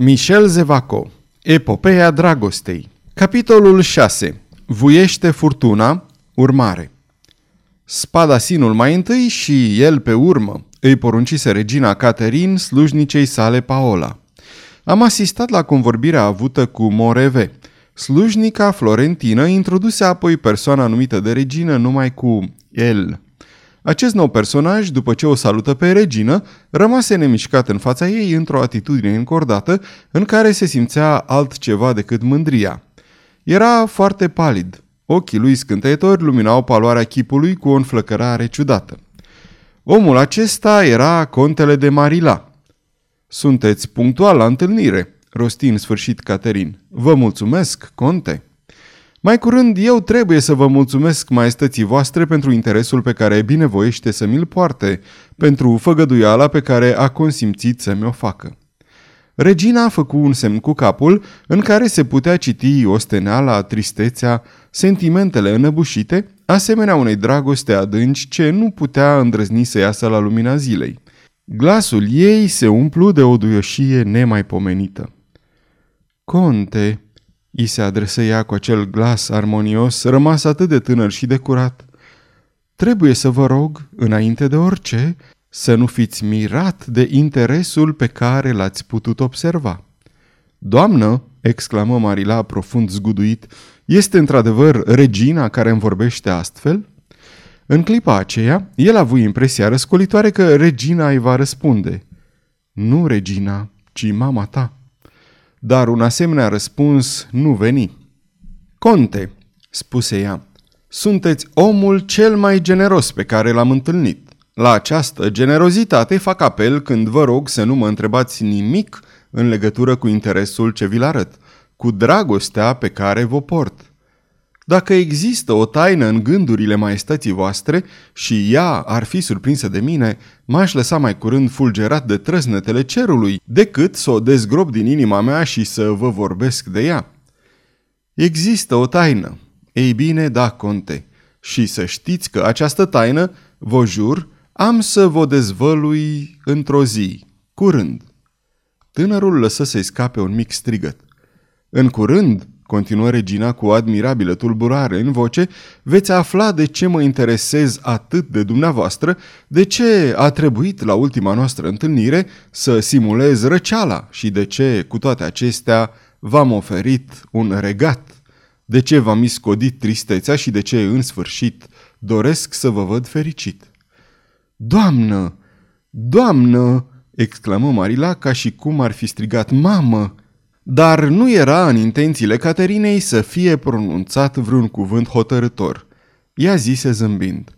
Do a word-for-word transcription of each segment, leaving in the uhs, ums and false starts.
Michel Zevako, Epopeea dragostei. Capitolul șase. Vuiește furtuna, urmare. Spadasinul mai întâi și el pe urmă îi poruncise regina Caterin slujnicei sale Paola. Am asistat la convorbirea avută cu Moreve. Slujnica florentină introduse apoi persoana numită de regină numai cu el. Acest nou personaj, după ce o salută pe regină, rămase nemișcat în fața ei într-o atitudine încordată în care se simțea altceva decât mândria. Era foarte palid. Ochii lui scânteitori luminau paloarea chipului cu o înflăcărare ciudată. Omul acesta era Contele de Marila. "Sunteți punctual la întâlnire," rosti în sfârșit Caterin. "Vă mulțumesc, conte." "Mai curând eu trebuie să vă mulțumesc maestății voastre pentru interesul pe care binevoiește să mi-l poarte, pentru făgăduiala pe care a consimțit să mi-o facă." Regina a făcut un semn cu capul în care se putea citi osteneala, tristețea, sentimentele înăbușite, asemenea unei dragoste adânci ce nu putea îndrăzni să iasă la lumina zilei. Glasul ei se umplu de o duioșie nemaipomenită. "Conte," i se adresă ea cu acel glas armonios, rămas atât de tânăr și de curat, "trebuie să vă rog, înainte de orice, să nu fiți mirat de interesul pe care l-ați putut observa." "Doamnă," exclamă Marila profund zguduit, "este într-adevăr regina care îmi vorbește astfel?" În clipa aceea, el a avut impresia răscolitoare că regina îi va răspunde: "Nu regina, ci mama ta." Dar un asemenea răspuns nu veni. "Conte," spuse ea, "sunteți omul cel mai generos pe care l-am întâlnit. La această generozitate fac apel când vă rog să nu mă întrebați nimic în legătură cu interesul ce vi-l arăt, cu dragostea pe care vă port. Dacă există o taină în gândurile maestății voastre și ea ar fi surprinsă de mine, m-aș lăsa mai curând fulgerat de trăsnetele cerului decât să o dezgrob din inima mea și să vă vorbesc de ea." "Există o taină. Ei bine, da, conte. Și să știți că această taină, vă jur, am să vă dezvălui într-o zi, curând." Tânărul lăsă să-i scape un mic strigăt. "În curând," continuă regina cu o admirabilă tulburare în voce, "veți afla de ce mă interesez atât de dumneavoastră, de ce a trebuit la ultima noastră întâlnire să simulez răceala și de ce, cu toate acestea, v-am oferit un regat, de ce v-am iscodit tristețea și de ce, în sfârșit, doresc să vă văd fericit." "Doamnă! Doamnă!" exclamă Marila ca și cum ar fi strigat "mamă!" Dar nu era în intențiile Caterinei să fie pronunțat vreun cuvânt hotărâtor. Ea zise zâmbind: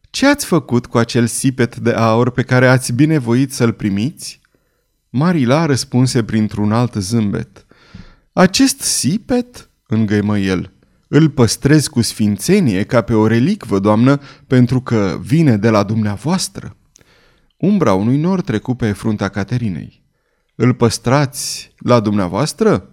"Ce ați făcut cu acel sipet de aur pe care ați binevoit să-l primiți?" Marila răspunse printr-un alt zâmbet. "Acest sipet?" îngăimă el. "Îl păstrez cu sfințenie ca pe o relicvă, doamnă, pentru că vine de la dumneavoastră." Umbra unui nor trecu pe fruntea Caterinei. "Îl păstrați la dumneavoastră?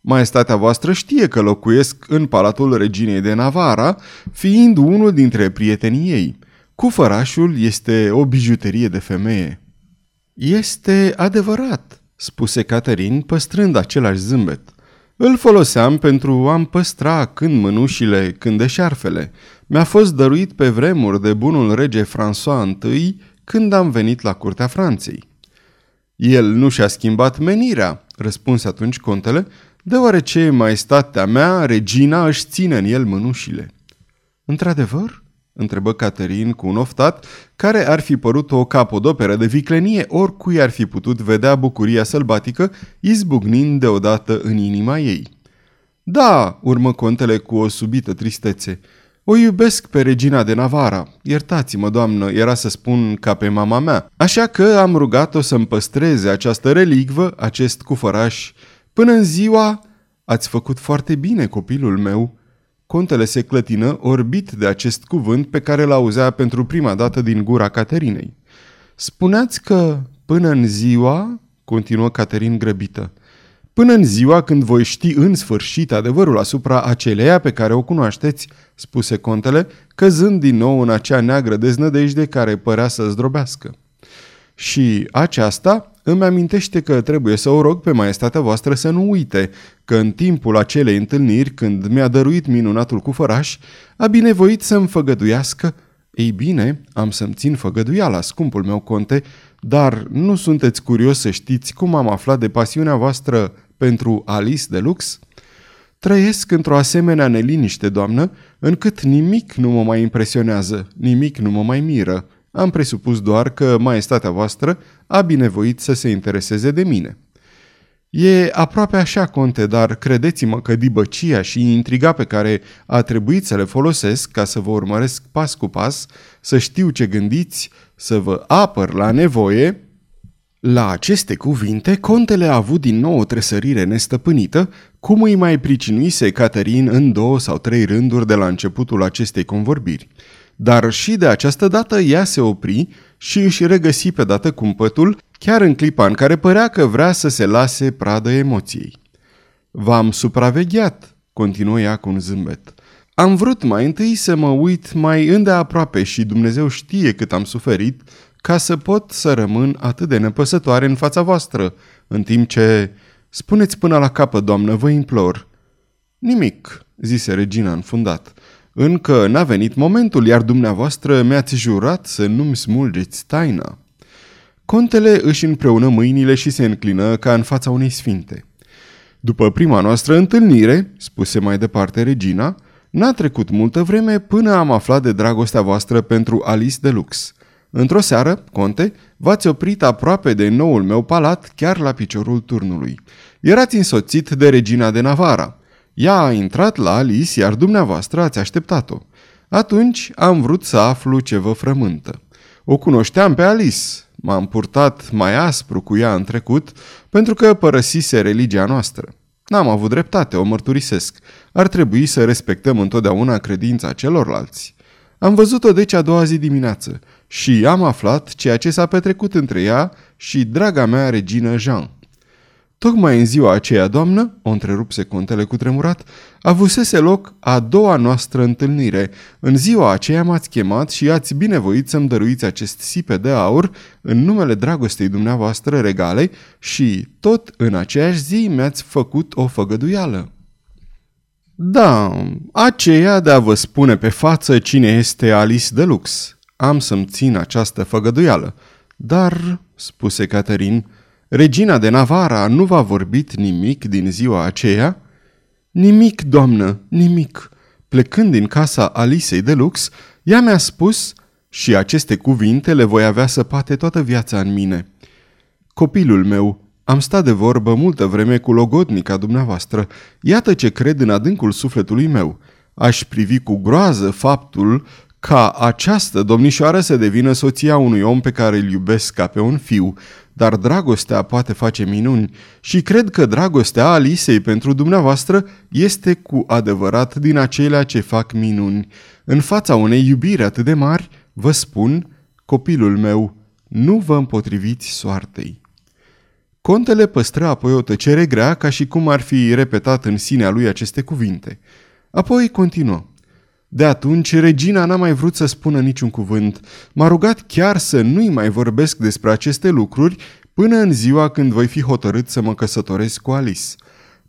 Maestatea voastră știe că locuiesc în palatul reginei de Navarra, fiind unul dintre prietenii ei. Cufărașul este o bijuterie de femeie." "Este adevărat," spuse Caterin, păstrând același zâmbet. "Îl foloseam pentru a-mi păstra când mânușile, când eșarfele. Mi-a fost dăruit pe vremuri de bunul rege François întâi când am venit la curtea Franței." "El nu și-a schimbat menirea," răspunse atunci contele, "deoarece maestatea mea, regina, își ține în el mânușile." "Într-adevăr?" întrebă Caterin cu un oftat care ar fi părut o capodoperă de viclenie oricui ar fi putut vedea bucuria sălbatică izbucnind deodată în inima ei. "Da," urmă contele cu o subită tristețe, "o iubesc pe regina de Navarra. Iertați-mă, doamnă, era să spun ca pe mama mea. Așa că am rugat-o să-mi păstreze această relicvă, acest cufăraș, până în ziua..." "Ați făcut foarte bine, copilul meu." Contele se clătină, orbit de acest cuvânt pe care l-auzea pentru prima dată din gura Caterinei. "Spuneați că până în ziua..." continuă Caterin grăbită. "Până în ziua când voi ști în sfârșit adevărul asupra aceleia pe care o cunoașteți," spuse contele, căzând din nou în acea neagră deznădejde care părea să zdrobească. "Și aceasta Îmi amintește că trebuie să o rog pe maestatea voastră să nu uite că în timpul acelei întâlniri, când mi-a dăruit minunatul cufăraș, a binevoit să-mi făgăduiască. Ei bine, am să-mi țin făgăduiala, scumpul meu conte, dar nu sunteți curios să știți cum am aflat de pasiunea voastră pentru Alice de Lux? Trăiesc într-o asemenea neliniște, doamnă, încât nimic nu mă mai impresionează, nimic nu mă mai miră. Am presupus doar că maestatea voastră a binevoit să se intereseze de mine. E aproape așa, conte, dar credeți-mă că dibăcia și intriga pe care a trebuit să le folosesc ca să vă urmăresc pas cu pas, să știu ce gândiți, să vă apăr la nevoie... La aceste cuvinte, contele a avut din nou o tresărire nestăpânită, cum îi mai pricinuise Caterin în două sau trei rânduri de la începutul acestei convorbiri. Dar și de această dată ea se opri și își regăsi pe dată cumpătul, chiar în clipa în care părea că vrea să se lase pradă emoției. V-am supravegheat, continuă ea cu un zâmbet. Am vrut mai întâi să mă uit mai îndeaproape și Dumnezeu știe cât am suferit, ca să pot să rămân atât de nepăsătoare în fața voastră, în timp ce... Spuneți până la capăt, doamnă, vă implor. Nimic, zise regina înfundat. Încă n-a venit momentul, iar dumneavoastră mi-ați jurat să nu-mi smulgeți taina. Contele își împreună mâinile și se înclină ca în fața unei sfinte. După prima noastră întâlnire, spuse mai departe regina, n-a trecut multă vreme până am aflat de dragostea voastră pentru Alice de Lux. Într-o seară, conte, v-ați oprit aproape de noul meu palat, chiar la piciorul turnului. Erați însoțit de regina de Navarra. Ea a intrat la Alice, iar dumneavoastră ați așteptat-o. Atunci am vrut să aflu ce vă frământă. O cunoșteam pe Alice. M-am purtat mai aspru cu ea în trecut, pentru că părăsise religia noastră. N-am avut dreptate, o mărturisesc. Ar trebui să respectăm întotdeauna credința celorlalți. Am văzut-o deci a doua zi dimineață și am aflat ceea ce s-a petrecut între ea și draga mea regină Jeanne. Tocmai în ziua aceea, doamnă, o întrerupse contele cutremurat, avusese loc a doua noastră întâlnire. În ziua aceea m-ați chemat și ați binevoit să-mi dăruiți acest sipe de aur în numele dragostei dumneavoastră regale și tot în aceeași zi mi-ați făcut o făgăduială. Da, aceea de a vă spune pe față cine este Alice de Lux. Am să-mi țin această făgăduială. Dar, spuse Caterin, regina de Navarra nu v-a vorbit nimic din ziua aceea? Nimic, doamnă, nimic. Plecând din casa Alicei de Lux, ea mi-a spus, și aceste cuvinte le voi avea săpate toată viața în mine. Copilul meu, am stat de vorbă multă vreme cu logodnica dumneavoastră. Iată ce cred în adâncul sufletului meu. Aș privi cu groază faptul ca această domnișoară să devină soția unui om pe care îl iubesc ca pe un fiu, dar dragostea poate face minuni și cred că dragostea Alicei pentru dumneavoastră este cu adevărat din acelea ce fac minuni. În fața unei iubiri atât de mari, vă spun, copilul meu, nu vă împotriviți soartei. Contele păstră apoi o tăcere grea, ca și cum ar fi repetat în sinea lui aceste cuvinte. Apoi continuă. De atunci, regina n-a mai vrut să spună niciun cuvânt. M-a rugat chiar să nu-i mai vorbesc despre aceste lucruri până în ziua când voi fi hotărât să mă căsătoresc cu Alice.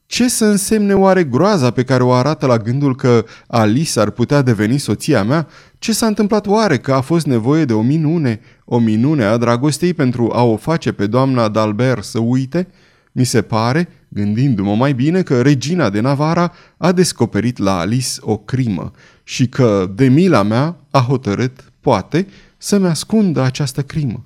Ce să însemne oare groaza pe care o arată la gândul că Alice ar putea deveni soția mea? Ce s-a întâmplat oare că a fost nevoie de o minune, o minune a dragostei pentru a o face pe doamna d'Albert să uite? Mi se pare, gândindu-mă mai bine, că regina de Navarra a descoperit la Alice o crimă și că, de mila mea, a hotărât, poate, să-mi ascundă această crimă.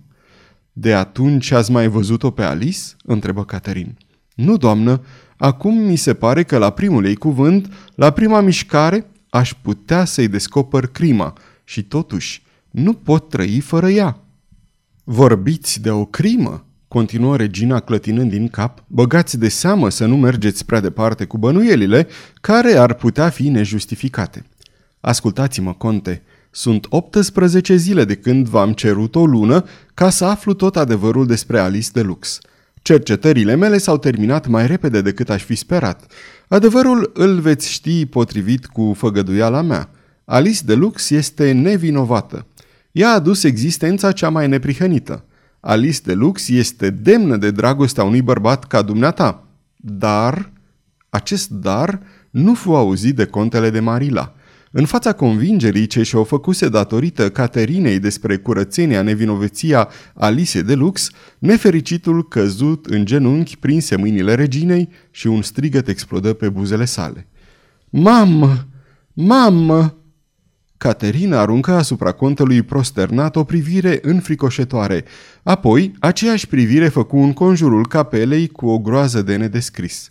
De atunci ați mai văzut-o pe Alice? Întrebă Caterin. Nu, doamnă, acum mi se pare că la primul ei cuvânt, la prima mișcare, aș putea să-i descoper crima și totuși nu pot trăi fără ea. Vorbiți de o crimă? Continuă regina clătinând din cap, băgați de seamă să nu mergeți prea departe cu bănuielile care ar putea fi nejustificate. Ascultați-mă, conte, sunt optsprezece zile de când v-am cerut o lună ca să aflu tot adevărul despre Alice de Lux. Cercetările mele s-au terminat mai repede decât aș fi sperat. Adevărul îl veți ști potrivit cu făgăduiala mea. Alice de Lux este nevinovată. Ea a adus existența cea mai neprihănită. Alice de Lux este demnă de dragostea unui bărbat ca dumneata. Dar, acest dar nu fu auzit de Contele de Marila. În fața convingerii ce și-o făcuse datorită Caterinei despre curățenia nevinovăția Alice de Lux, nefericitul căzut în genunchi prinse mâinile reginei și un strigăt explodă pe buzele sale. Mamă! Mamă! Caterina aruncă asupra contelui prosternat o privire înfricoșătoare. Apoi, aceeași privire făcu în conjurul capelei cu o groază de nedescris.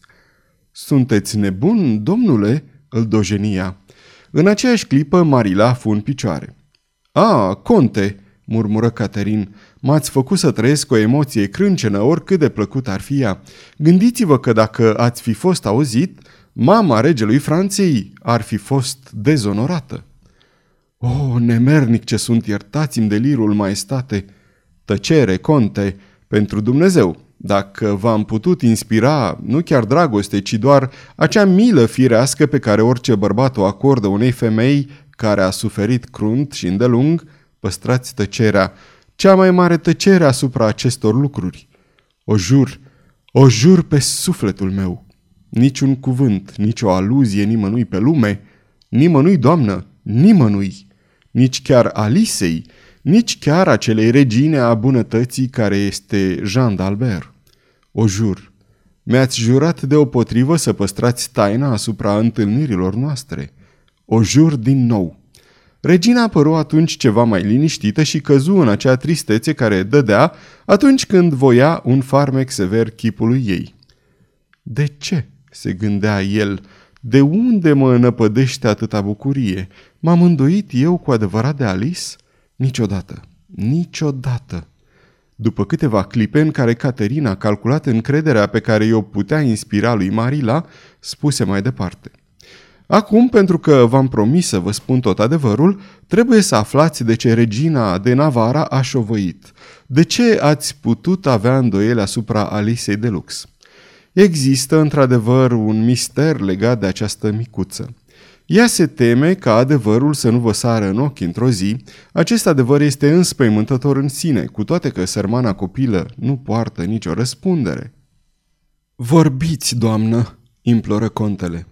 Sunteți nebun, domnule?" îl dojenia. În aceeași clipă, Marila fu în picioare. A, conte!" murmură Caterin. M-ați făcut să trăiesc o emoție crâncenă, oricât de plăcut ar fi ea. Gândiți-vă că dacă ați fi fost auzit, mama regelui Franței ar fi fost dezonorată." O, nemernic ce sunt, iertați-mi delirul, maestate!" Tăcere, conte, pentru Dumnezeu! Dacă v-am putut inspira, nu chiar dragoste, ci doar acea milă firească pe care orice bărbat o acordă unei femei care a suferit crunt și îndelung, păstrați tăcerea, cea mai mare tăcere asupra acestor lucruri. O jur, o jur pe sufletul meu. Niciun cuvânt, nicio aluzie nimănui pe lume, nimănui, doamnă, nimănui, nici chiar Alisei, nici chiar acelei regine a bunătății care este Jeanne d'Albret. O jur, mi-ați jurat deopotrivă să păstrați taina asupra întâlnirilor noastre. O jur din nou. Regina apăru atunci ceva mai liniștită și căzu în acea tristețe care dădea atunci când voia un farmec sever chipului ei. De ce? Se gândea el. De unde mă înăpădește atâta bucurie? M-am îndoit eu cu adevărat de Alice? Niciodată, niciodată. După câteva clipe în care Caterina a calculat încrederea pe care i-o putea inspira lui Marila, spuse mai departe. Acum, pentru că v-am promis să vă spun tot adevărul, trebuie să aflați de ce regina de Navarra a șovăit. De ce ați putut avea îndoiele asupra Alicei de Lux? Există, într-adevăr, un mister legat de această micuță. Ea se teme ca adevărul să nu vă sară în ochi într-o zi. Acest adevăr este înspăimântător în sine, cu toate că sărmana copilă nu poartă nicio răspundere. Vorbiți, doamnă, imploră contele.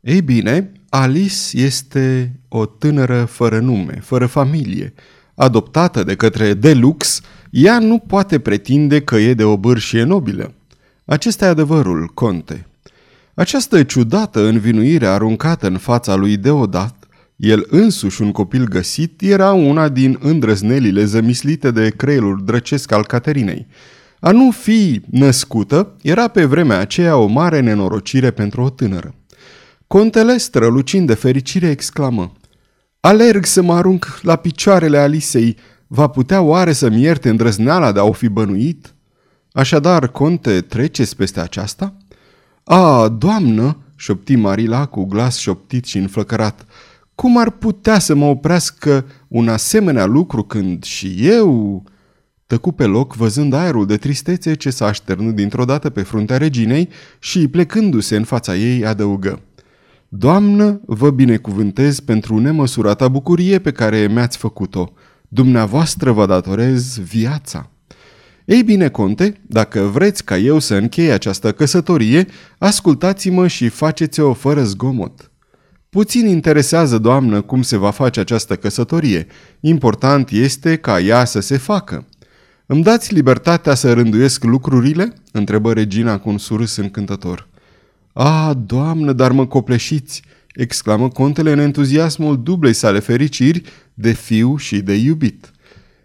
Ei bine, Alice este o tânără fără nume, fără familie. Adoptată de către de Lux, ea nu poate pretinde că e de o bârșie nobilă. Acesta e adevărul, conte. Această ciudată învinuire aruncată în fața lui deodată, el însuși un copil găsit, era una din îndrăznelile zămislite de creierul drăcesc al Caterinei. A nu fi născută era pe vremea aceea o mare nenorocire pentru o tânără. Contele, strălucind de fericire, exclamă: Alerg să mă arunc la picioarele Alicei, va putea oare să-mi ierte îndrăzneala de a o fi bănuit? Așadar, conte, treceți peste aceasta? A, doamnă, șopti Marila cu glas șoptit și înflăcărat, cum ar putea să mă oprească un asemenea lucru când și eu... Tăcu pe loc, văzând aerul de tristețe ce s-a așternut dintr-o dată pe fruntea reginei și, plecându-se în fața ei, adăugă: Doamnă, vă binecuvântez pentru nemăsurata bucurie pe care mi-ați făcut-o. Dumneavoastră vă datorez viața. Ei bine, conte, dacă vreți ca eu să închei această căsătorie, ascultați-mă și faceți-o fără zgomot. Puțin interesează, doamnă, cum se va face această căsătorie. Important este ca ea să se facă. Îmi dați libertatea să rânduiesc lucrurile? Întrebă regina cu un surâs încântător. A, doamnă, dar mă copleșiți! Exclamă contele în entuziasmul dublei sale fericiri de fiu și de iubit.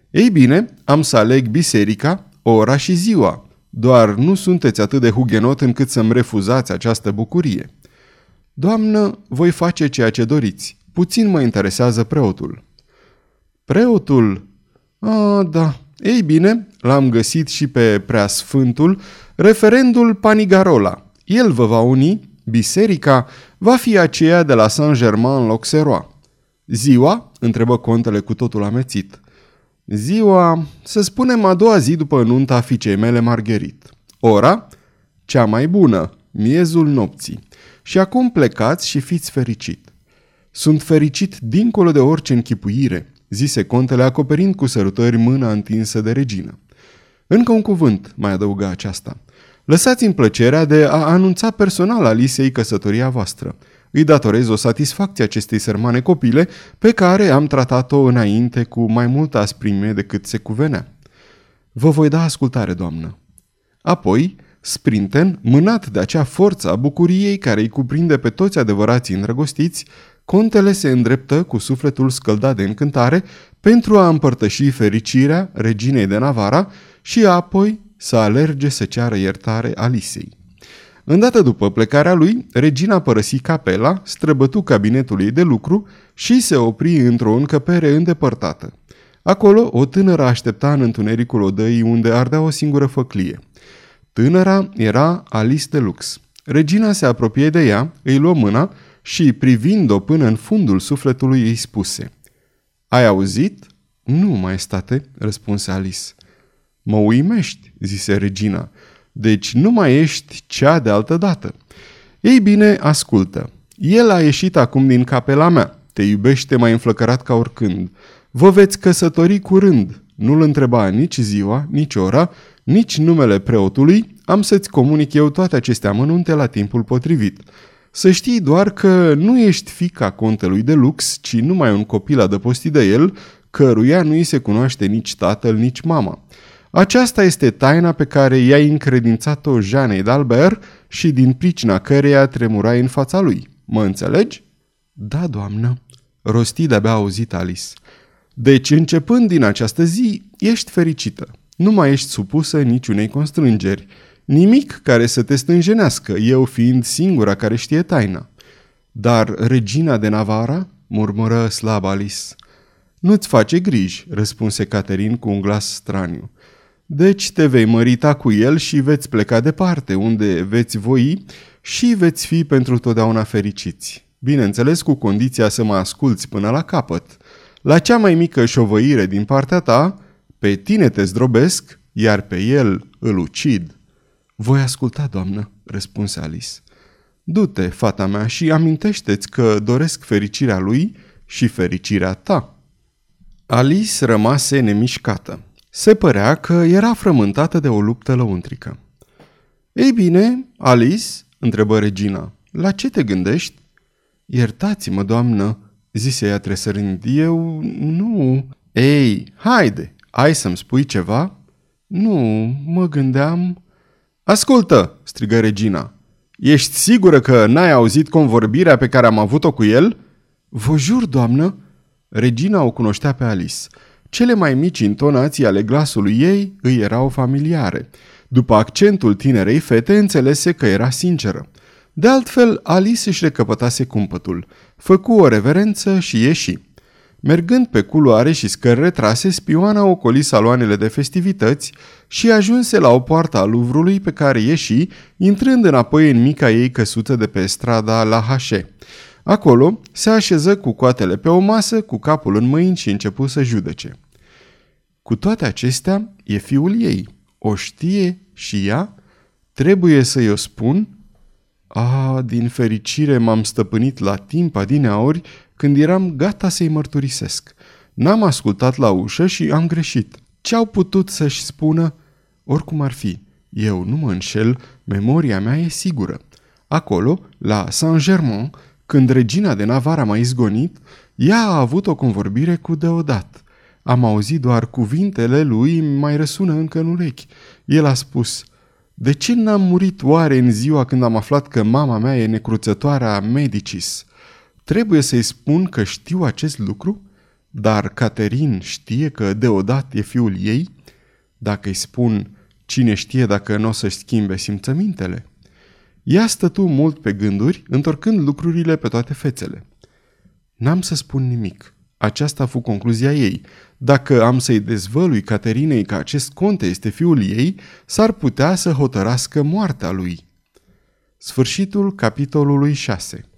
Ei bine, am să aleg biserica, ora și ziua, doar nu sunteți atât de hugenot încât să-mi refuzați această bucurie. Doamnă, voi face ceea ce doriți, puțin mă interesează preotul. Preotul? A, da, ei bine, l-am găsit și pe preasfântul, referendul Panigarola. El vă va uni, biserica va fi aceea de la Saint-Germain-Loxeroa. Ziua? Întrebă contele cu totul amețit. Ziua, să spunem a doua zi după nunta fiicei mele Marguerite. Ora, cea mai bună, miezul nopții. Și acum plecați și fiți fericit. Sunt fericit dincolo de orice închipuire, zise contele acoperind cu sărutări mâna întinsă de regină. Încă un cuvânt, mai adăuga aceasta. Lăsați-mi plăcerea de a anunța personal Alisei căsătoria voastră. Îi datorez o satisfacție acestei sărmane copile pe care am tratat-o înainte cu mai multă asprime decât se cuvenea. Vă voi da ascultare, doamnă. Apoi, Sprinten, mânat de acea forță a bucuriei care îi cuprinde pe toți adevărații îndrăgostiți, contele se îndreptă cu sufletul scăldat de încântare pentru a împărtăși fericirea reginei de Navarra și apoi să alerge să ceară iertare Alisei. Îndată după plecarea lui, regina părăsi capela, străbătu cabinetul ei de lucru și se opri într-o încăpere îndepărtată. Acolo, o tânără aștepta în întunericul odăii unde ardea o singură făclie. Tânăra era Alice de Lux. Regina se apropie de ea, îi luă mâna și, privind-o până în fundul sufletului, îi spuse: „Ai auzit?" „Nu, maestate," răspunse Alice. „Mă uimești," zise regina. „Deci nu mai ești cea de altă dată. Ei bine, ascultă. El a ieșit acum din capela mea. Te iubește mai înflăcărat ca oricând. Vă veți căsători curând. Nu-l întreba nici ziua, nici ora, nici numele preotului. Am să-ți comunic eu toate aceste amănunte la timpul potrivit. Să știi doar că nu ești fiica contelui de Lux, ci numai un copil adăpostit de el, căruia nu îi se cunoaște nici tatăl, nici mama. Aceasta este taina pe care i-a încredințat-o Jeanne d'Albret și din pricina căreia tremurai în fața lui. Mă înțelegi?" „Da, doamnă," rosti de-abia auzit Alice. „Deci, începând din această zi, ești fericită. Nu mai ești supusă niciunei constrângeri. Nimic care să te stânjenească, eu fiind singura care știe taina." „Dar regina de Navarra?" murmură slab Alice. „Nu-ți face griji," răspunse Caterin cu un glas straniu. „Deci te vei mărita cu el și veți pleca departe, unde veți voi și veți fi pentru totdeauna fericiți. Bineînțeles cu condiția să mă asculți până la capăt. La cea mai mică șovăire din partea ta, pe tine te zdrobesc, iar pe el îl ucid." „Voi asculta, doamnă," răspunse Alice. „Du-te, fata mea, și amintește-ți că doresc fericirea lui și fericirea ta." Alice rămase nemișcată. Se părea că era frământată de o luptă lăuntrică. „Ei bine, Alice," întrebă regina, „la ce te gândești?" „Iertați-mă, doamnă," zise ea tresărând, „eu nu..." „Ei, haide, ai să-mi spui ceva?" „Nu, mă gândeam..." „Ascultă," strigă regina, „ești sigură că n-ai auzit convorbirea pe care am avut-o cu el?" „Vă jur, doamnă." Regina o cunoștea pe Alice. Cele mai mici intonații ale glasului ei îi erau familiare. După accentul tinerei fete, înțelese că era sinceră. De altfel, Alice își recăpătase cumpătul, făcu o reverență și ieși. Mergând pe culoare și scări retrase, spioana ocoli saloanele de festivități și ajunse la o poartă a Luvrului pe care ieși, intrând înapoi în mica ei căsuță de pe strada La Hache. Acolo se așeză cu coatele pe o masă, cu capul în mâini și începu să judece. Cu toate acestea, e fiul ei. O știe și ea? Trebuie să-i o spun? A, din fericire m-am stăpânit la timp adineaori când eram gata să-i mărturisesc. N-am ascultat la ușă și am greșit. Ce-au putut să-și spună? Oricum ar fi, eu nu mă înșel, memoria mea e sigură. Acolo, la Saint-Germain, când regina de Navarra m-a izgonit, ea a avut o convorbire cu Deodat. Am auzit doar cuvintele lui, mai răsună încă în urechi. El a spus: „De ce n-am murit oare în ziua când am aflat că mama mea e necruțătoarea Medicis? Trebuie să-i spun că știu acest lucru? Dar Caterin știe că Deodat e fiul ei? Dacă îi spun, cine știe dacă n-o să-și schimbe simțămintele?" Ea stătu mult pe gânduri, întorcând lucrurile pe toate fețele. N-am să spun nimic. Aceasta a fost concluzia ei. Dacă am să-i dezvălui Caterinei că acest conte este fiul ei, s-ar putea să hotărască moartea lui. Sfârșitul capitolului șase.